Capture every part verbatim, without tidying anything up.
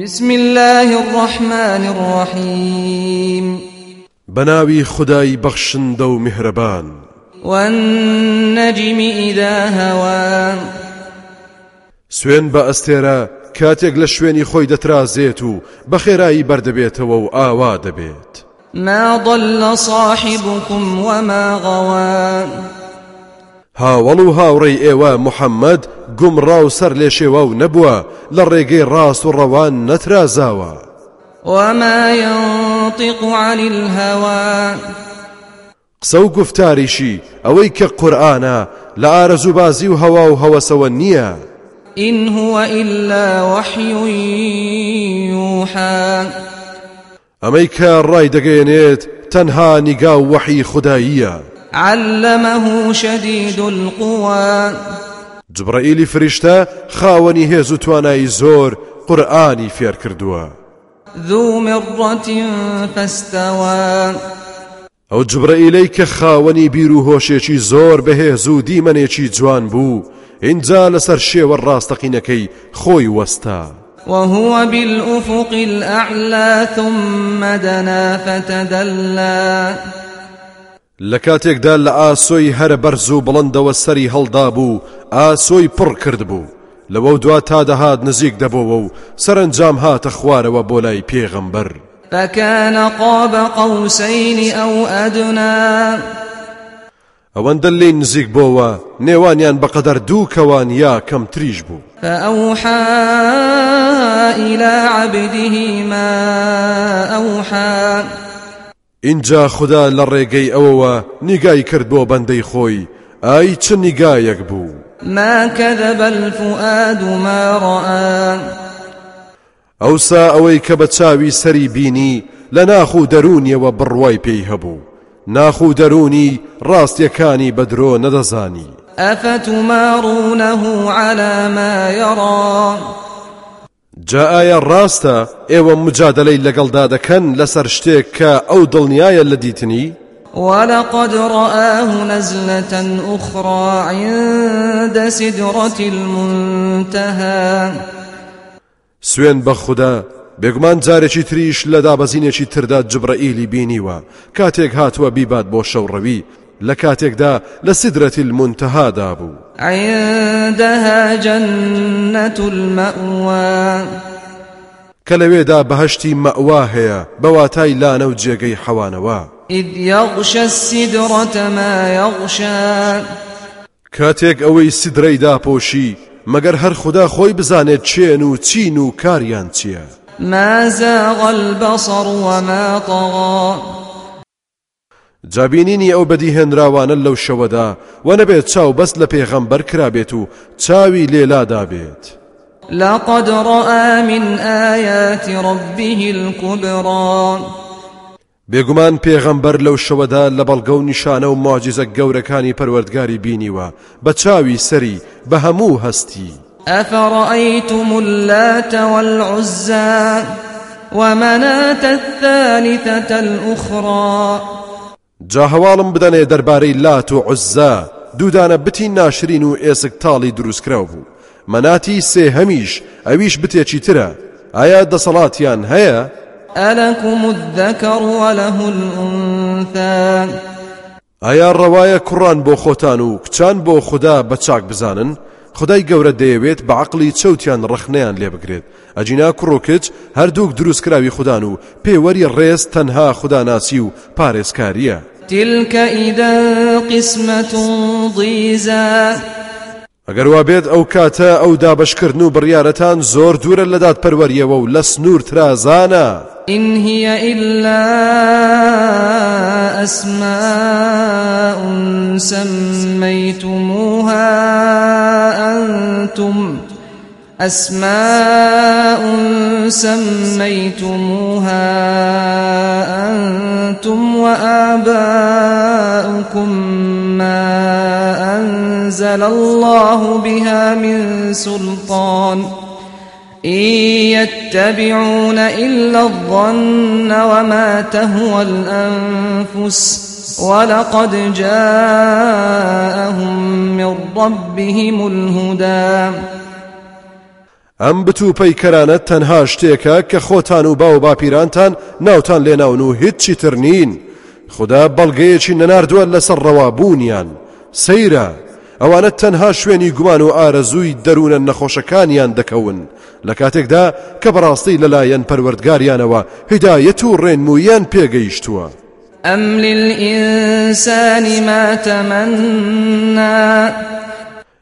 بسم الله الرحمن الرحيم بناوي خداي بخشن دو مهربان والنجم إذا هوى سوين بأستيرا كاتيق لشويني خوي دترازيتو بخيراي بردبيتو وآوا دبيت ما ضل صاحبكم وما غوى هاولو هاوري ايوا محمد قم راو سر لشيواو نبوا لرقي راس الروان نترازاوا وما ينطق عن الهوى قسو قفتاريشي اويك قرآنا لآرزو بازيو هواو هوسوا النية إن هو إلا وحي يوحى أميكا الرأي دقينيت تنها نقاو وحي خدايا علمه شديد القوى جبرائيل فرشتا خاوني هزو تواناي زور قرآني فير كردوا ذو مرة فاستوى او جبرائيلي كخاوني بيرو هوشيشي زور بهزو ديمانيشي جوان بو انزا لسر شيو الراستقينكي خوي وستا وهو بالأفق الأعلى ثم دنا فتدلى لكاتيك دال آسوي هر برزو بلند والسري هل دابو آسوي پر کردبو لو دوات هاد نزيق دبو سرنجام هات اخوار وبولاي پیغمبر فكان قاب قوسين أو أدنى واندلي نزيق بوا نيوانيان بقدر دو كوان يا كم تريج بو فأوحى إلى عبده ما أوحى اینجا خدا لرگی اووا نگای کرد بو بنده خوی آی چه نگایک بو ما کذب الفؤاد ما رآ او سا اوی که بچاوی سری بینی لناخو درونی و بروای پیه بو ناخو درونی راست یکانی بدرو ندزانی افتمارونه على ما یرا جا آیا راستا ایوه مجادلی لگل دادکن لسر شتیک که او دلنیای لدیتنی ولقد رآه نزلة اخرى عند سدرة المنتهى سوین بخدا بگمان زاره چی تریش لدا بزینه چی ترداد جبرائیلی بینیوا کاتیک هاتوا بیباد بو شوروی لكاتك دا لسدرة المنتهى دابو عندها جنة المأوى كلوي دا بهشتي مأواهيا بواتاي لا نوجيقي حوانوا إذ يغشى السدرة ما يغشى كاتك اوي سدري دا پوشي مگر هر خدا خوي بزانت چينو تينو كاريان تيا ما زاغ البصر وما طغى جابینینی او بدیهن راوانه لو شودا و نبیت چاو بس لپیغمبر کرابیتو چاوی لیلا دابیت لقد رآ من آیات ربه الكبرى بگمان پیغمبر لو شودا لبلگو نشانه و معجزه گورکانی پروردگاری بینیوا بچاوی سری بهمو هستی افرأیتم اللات والعزى ومنات الثالثة الأخرى جا هەواڵم بدەنێ دەربارەی لات و عوزا دوودانە بتی ناشرین و ئێسکتاڵی دروستکراو بوو مەناتی سێ هەمیش ئەویش بتێکی ترە ئایا دەسەڵاتیان هەیە ئەلەکوم الذەکەر وەلەه الئونثا ئایا ڕەوایە کوڕان بۆ خۆتان و کچان بۆ خدا بەچاک بزانن خدای گەورە دەیەوێت بە عەقڵی چەوتیان ڕەخنەیان لێ بگرێت ئەجینا کوڕ و کچ هەردووک دروستکراوی خودان و پێوەری ڕێز تەنها خوداناسی و پارێزکاریە تلك إذا قسمة ضيزى اگر وابد او كاتا او دابش كرنو بريارتان زور دور لداد پروريا و لس نور ترازانا إن هي إلا أسماء سميتموها أنتم أسماء سميتموها أنتم وآباؤكم ما أنزل الله بها من سلطان إن يتبعون إلا الظن وما تهوى الأنفس ولقد جاءهم من ربهم الهدى ئەم بتوپەی کەرانە تەنها شتێکە کە خۆتان و با و باپیرانتان ناوتان لێناون و هیچی تر نین. خدا بەڵگەیەکی نەناردووە لەسەر ڕەوابوونیان. سەیرە ئەوانە تەنها شوێنی گومان و ئارەزووی دەروونە نەخۆشەکانیان دەکەون لە کاتێکدا کە بەڕاستی لەلایەن پەروەردگاریانەوە هیدایەت و ڕێنمویان پێگەیشتووە. ئەم للئینسان ما تەمەنا،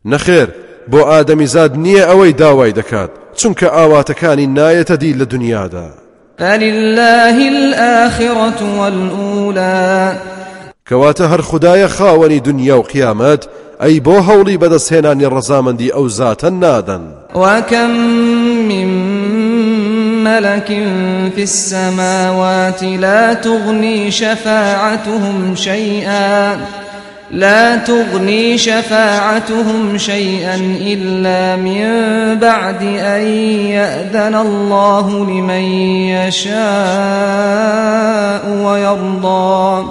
نەخێر بۆ ئادەمیزاد نییە ئەوەی داوای دەکات چونکە ئاواتەکانی نایەتە دی لە دنیادا. فلله الآخرة والأولى، کەواتە هەر خودایە خاوەنی دنیا و قیامەت، ئەی بۆ هەوڵی بەدەستهێنانی ڕەزامەندی ئەو زاتە نادەن. وكم من ملك في السماوات لا تغني شفاعتهم شيئا لا تغني شفاعتهم شيئا إلا من بعد أن يأذن الله لمن يشاء ويرضى.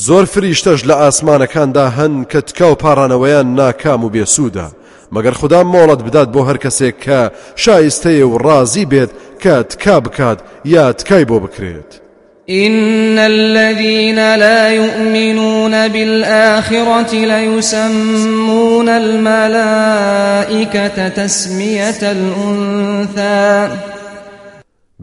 زۆر فریشتەش لە ئاسمانەکاندا هەن کە تکاو پارانەوەیان ناکام و بێسوودە، مەگەر خوددا مۆڵەت بدات بۆ هەر کەسێک کە شایستەیە و ڕازی بێت کە تکا بکات یا تکای بۆ بکرێت. إن الذين لا يؤمنون بالآخرة ليسمون الملائكة تسمية الأنثى،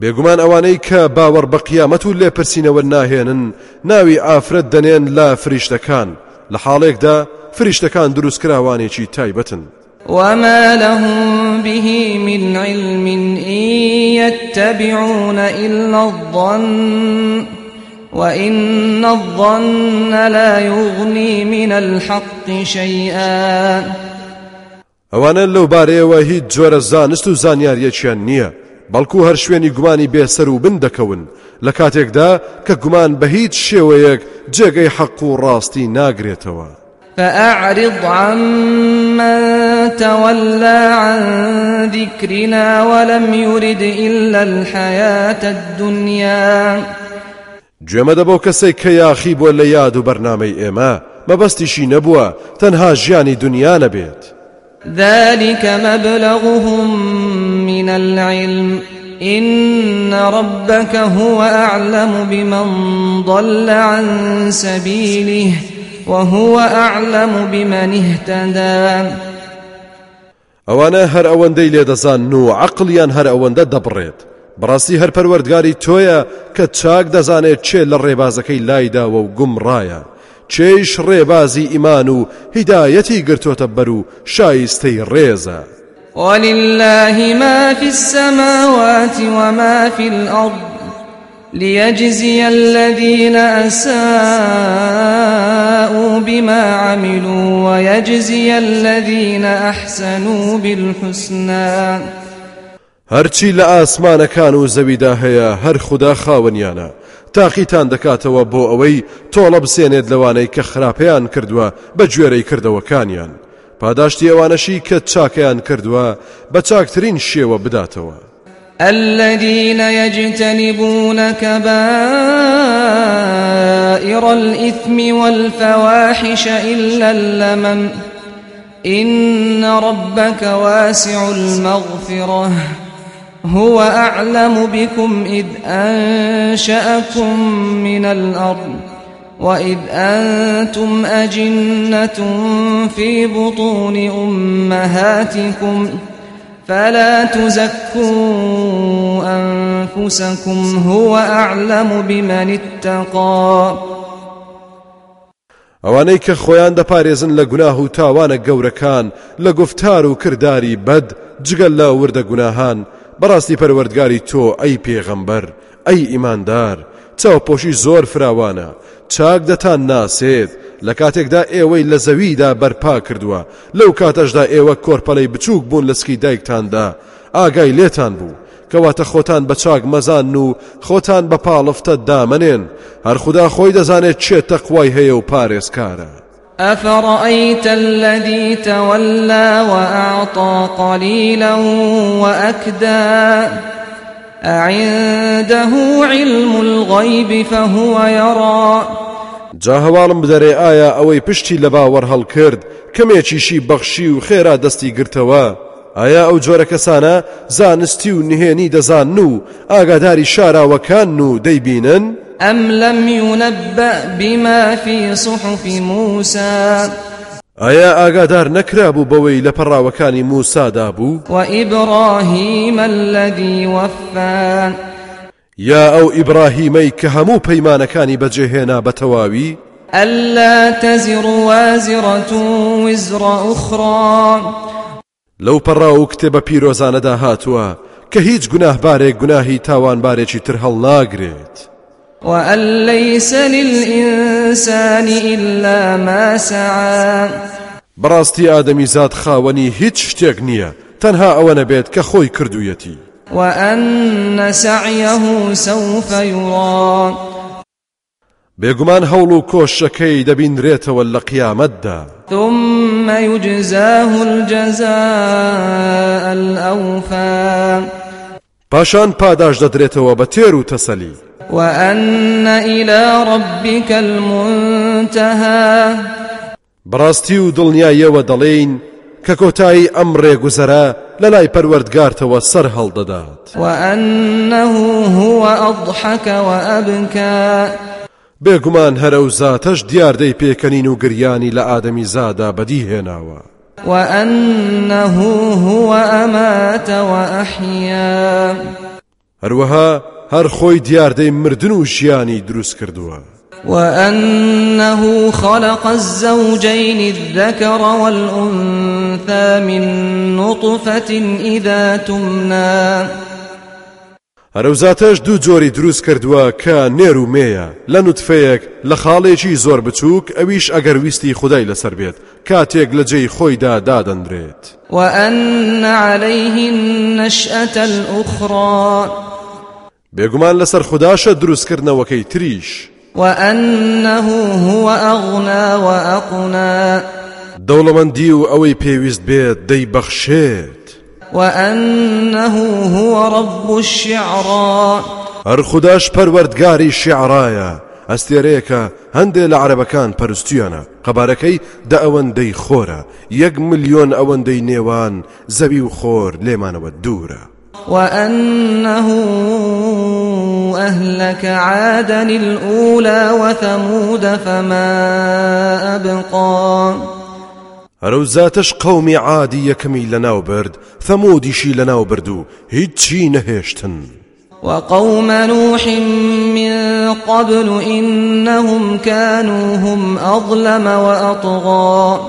بێگومان ئەوانەی کە باوەڕ بە قیامەت و لێپرسینەوە ناهێنن ناوی ئافرەت دەنێن لە فریشتەکان لە حاڵێکدا فریشتەکان دروستکراوانێکی تایبەتن. وما لهم به من علم إن يتبعون إلا الظن وإن الظن لا يغني من الحق شيئا، ئەوانە لەو بارەیەوە هیچ جۆرە زانست و زانیاریەکیان نییە، بەڵکو هەر شوێنی گومانی بێسەر و بن دەکەون لە کاتێکدا کە گومان بە هیچ شێوەیەک جێگەی حەق و ڕاستی ناگرێتەوە. فأعرض عمن تولى عن ذكرنا ولم يرد إلا الحياة الدنيا، گوێمەدە بەو کەسێک کە یاخی بووە لە یاد و بەرنامەی ئێمە مەبەستیشی نەبووە تەنها ژیانی دنیا نەبێت. ذلك مبلغهم من العلم إن ربك هو أعلم بمن ضل عن سبيله وهو أعلم بمن اهتدى، ئەوانە هەر ئەوەندەی لێدەزان و عقڵیان هەر ئەوەندە دەبڕێت. بەڕاستی هەر پەروەردگاری تۆیە کە چاک دەزانێت چێ لە ڕێبازەکەی لایداوە و گومڕایە، چێش ڕێبازی ئیمان و هیدایەتی گرتوتە بەر و شایستەی ڕێزە. ولله ما في السماوات وما في الأرض ليجزي الذين أساءوا بما عملوا ويجزي الذين أحسنوا بالحسنى، هەرچی لە ئاسمانەکان و زەویدا هەیە هەر خوددا خاوەنیانە، تاقیتان دەکاتەوە بۆ ئەوەی تۆڵە بسێنێت لەوانەی کە خراپەیان کردووە بە گوێرەی کردەوەکانیان، پاداشتی ئەوانەشی کە چاکەیان کردووە بە چاکترین شێوە بداتەوە. الذين يجتنبون كبائر الإثم والفواحش إلا اللمم إن ربك واسع المغفرة هو أعلم بكم إذ أنشأكم من الأرض وإذ أنتم أجنة في بطون أمهاتكم فلا تزكوا أنفسكم هو أعلم بمن اتقى، ئەوانەی کە خۆیان دەپارێزن لە گوناه و تاوانە گەورەکان لە گفتار و کردداری بەد جگەل لە وردە گوناهان، بەڕاستی پەروەردگاری تۆ ئەی پێغەمبەر ئەی ئیماندار چاوپۆشی زۆر فراوانە، چاک دەتان ناسێت لە کاتێکدا ئێوەی لە زەویدا بەرپا کردووە، لەو کاتەشدا ئێوە کۆرپەلەی بچووک بوون لەسکی دایکتاندا ئاگای لێتان بوو، کەواتە خۆتان بە چاک مەزان و خۆتان بە پاڵفتە دامنێن، هەر خوددا خۆی دەزانێت چێ تەقوای هەیە و پارێزکارە. أفرأيت الذي تولى وأعطى قليلا وأكدى أعنده علم الغيب فهو يرى، جا هەواڵم بدەرێ ئایا ئەوەی پشتی لە باوەڕ هەڵ کرد کەمێکیشی بەخشی و خێرا دەستی گرتەوە ئایا ئەو جۆرە کەسانە زانستی و نهێنی دەزانن و ئاگاداری شاراوەکان و دەیبینن؟ ئەم لەم یونەبەأ بما فی صحف موسى، ئایا ئاگادار نەکرابوو بەوەی لە پەڕاوەکانی موسادا بوو؟ و ئیبراهیم الذی وفا، یا ئەو ئیبراهیمەی کە هەموو پەیمانەکانی بەجێهێنا بەتەواوی؟ ألا تزر وازرة وزر أخرى، لو براو كتب بيروزان دا هاتوا كهيج گناه باري گناهي تاوان باري چي ترهل ناگريت، وأن ليس للإنسان إلا ما سعى، براستي آدمي زاد خاوني هيج شتيقنية تنها اوان بيت كخوي كردويتي، وأن سعيه سوف يرى، بێگومان هەوڵ و کۆشەکەی دەبینرێتەوە لە قیامەتدا. ثم يجزاه الجزاء الأوفى، پاشان پاداش دەدرێتەوە بە تێر و تەسەلی. وأن إلى ربك المنتهى، بڕاستی و دڵنیایەوە دەڵێین کە کۆتایی ئەم ڕێگوزەرە لەلای پەروەردگارتەوە سەر هەڵدەدات. وأنه هو أضحك وأبكى، بێگومان هەرەو زاتەش دیاردەی پێکەنین و گریانی لە ئادەمی زادا بەدیهێناوە. وأنه هو أمات وأحيا، هەروەها هەر خۆی دیاردەی مردن و ژیانی دروست کردووە. وأنه خلق الزوجين الذكر والأنثى من نطفة إذا تمنى، هەرەوزاتەش دوو جۆری دروست کردووە کە نێر و مێیە لە نوتفەیەک لە خاڵێکی زۆر بچووک، ئەویش ئەگەر ویستی خودای لەسەر بێت کاتێک لە جێی خۆیدا دادەندرێت. وأن عليه النشأة الأخرى، بێگومان لەسەر خوداشە دروستکردنەوەکەی تریش. وأنه هو أغنى وأقنى، دەوڵەمەندی و ئەوەی پێویست بێت دەیبەخشێت. وأنه هو رب الشعراء، هر خداش پروردگاری شعرايا، استيريكا هنده لعربكان پرستيانا قباركي دا اوندي خورا يك مليون اوندي نيوان زبيو خور ليمان ودورا. وأنه أهلك عادا الأولى وثمود فما أبقى، هەرەوزاتەش قەومی عادی یەکەمی لەناو برد، ثەمودیشی لەناو برد و هیچی نەهێشتن. وقوم نوح من قبل إنهم كانوا هم أظلم وأطغى،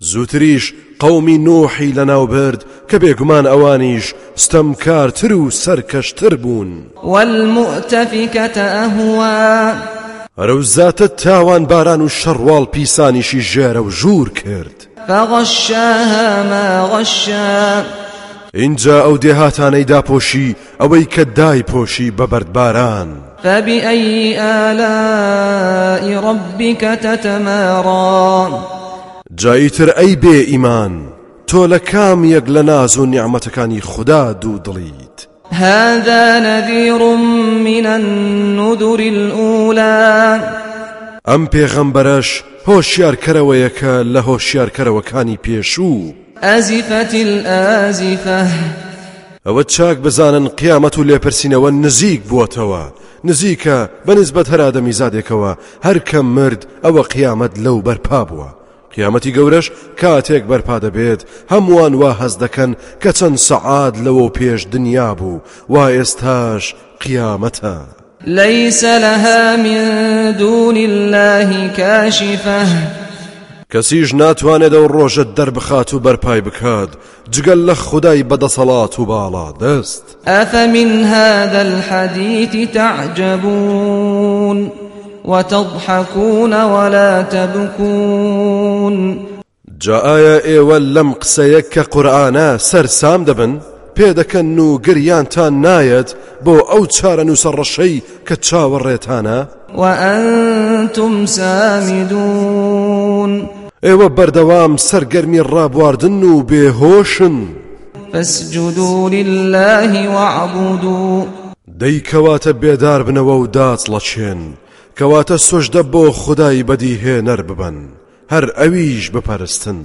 زووتریش قەومی نوحی لەناو برد کە بێگومان ئەوانیش ستەمکارتر و سەرکەشتر بوون. والمؤتفكة أهوى، هەرەوزاتە تاوان باران و شەڕواڵ پیسانیشی ژێرە و ژوور کرد. فغشاها ما غشا، اینجا ئەو دێهاتانەی داپۆشی ئەوەی کە دایپۆشی بە بەردباران. فبأي آلاء ربك تتمارى، جاییتر ئەی بێئیمان تۆ لە کام یەک لە ناز و نیعمەتەکانی خدا دوو دڵیت؟ هذا نذير من النذر الأولى، أم پیغمبرش هوشیار کرویک له هوشیار کروکانی پیشو. أزفت الآزفة، او چاک بزانن قیامت لپرسینه و نزیک بوتوا، نزیکا بنسبت هر آدمی زادکوا هر کم مرد او قیامت لو برپابوا. قیامەتی گەورەش کاتێک بەرپا دەبێت هەمووان وا هەز دەکەن کە چەند سەعات لەوە پێش دنیا بوو وا ئێستاش قیامەتە. ليس لها من دون الله كاشفة، کەسیش ناتوانێت ئەو ڕۆژە دەربخات و بەرپای بکات جگەل لە خودای بەدەسەڵات و باڵا دەست. أفمن هذا الحديث تعجبون وتضحكون ولا تبكون، جاء ايوال لم قسيك قرآنا سرسام دبن بيدكن و قريان تان نايت بو او تارن سرشي كتشاور ريتانا. وأنتم سامدون، ايوال بردوام سرقرمي الراب واردن و بيهوشن. فاسجدوا لله واعبدوا، ديكوات بيدار بنوو دات لچين کەواتە سۆشدە بۆ خودای بەدیهێنەر ببن هەر ئەویش بپەرستن.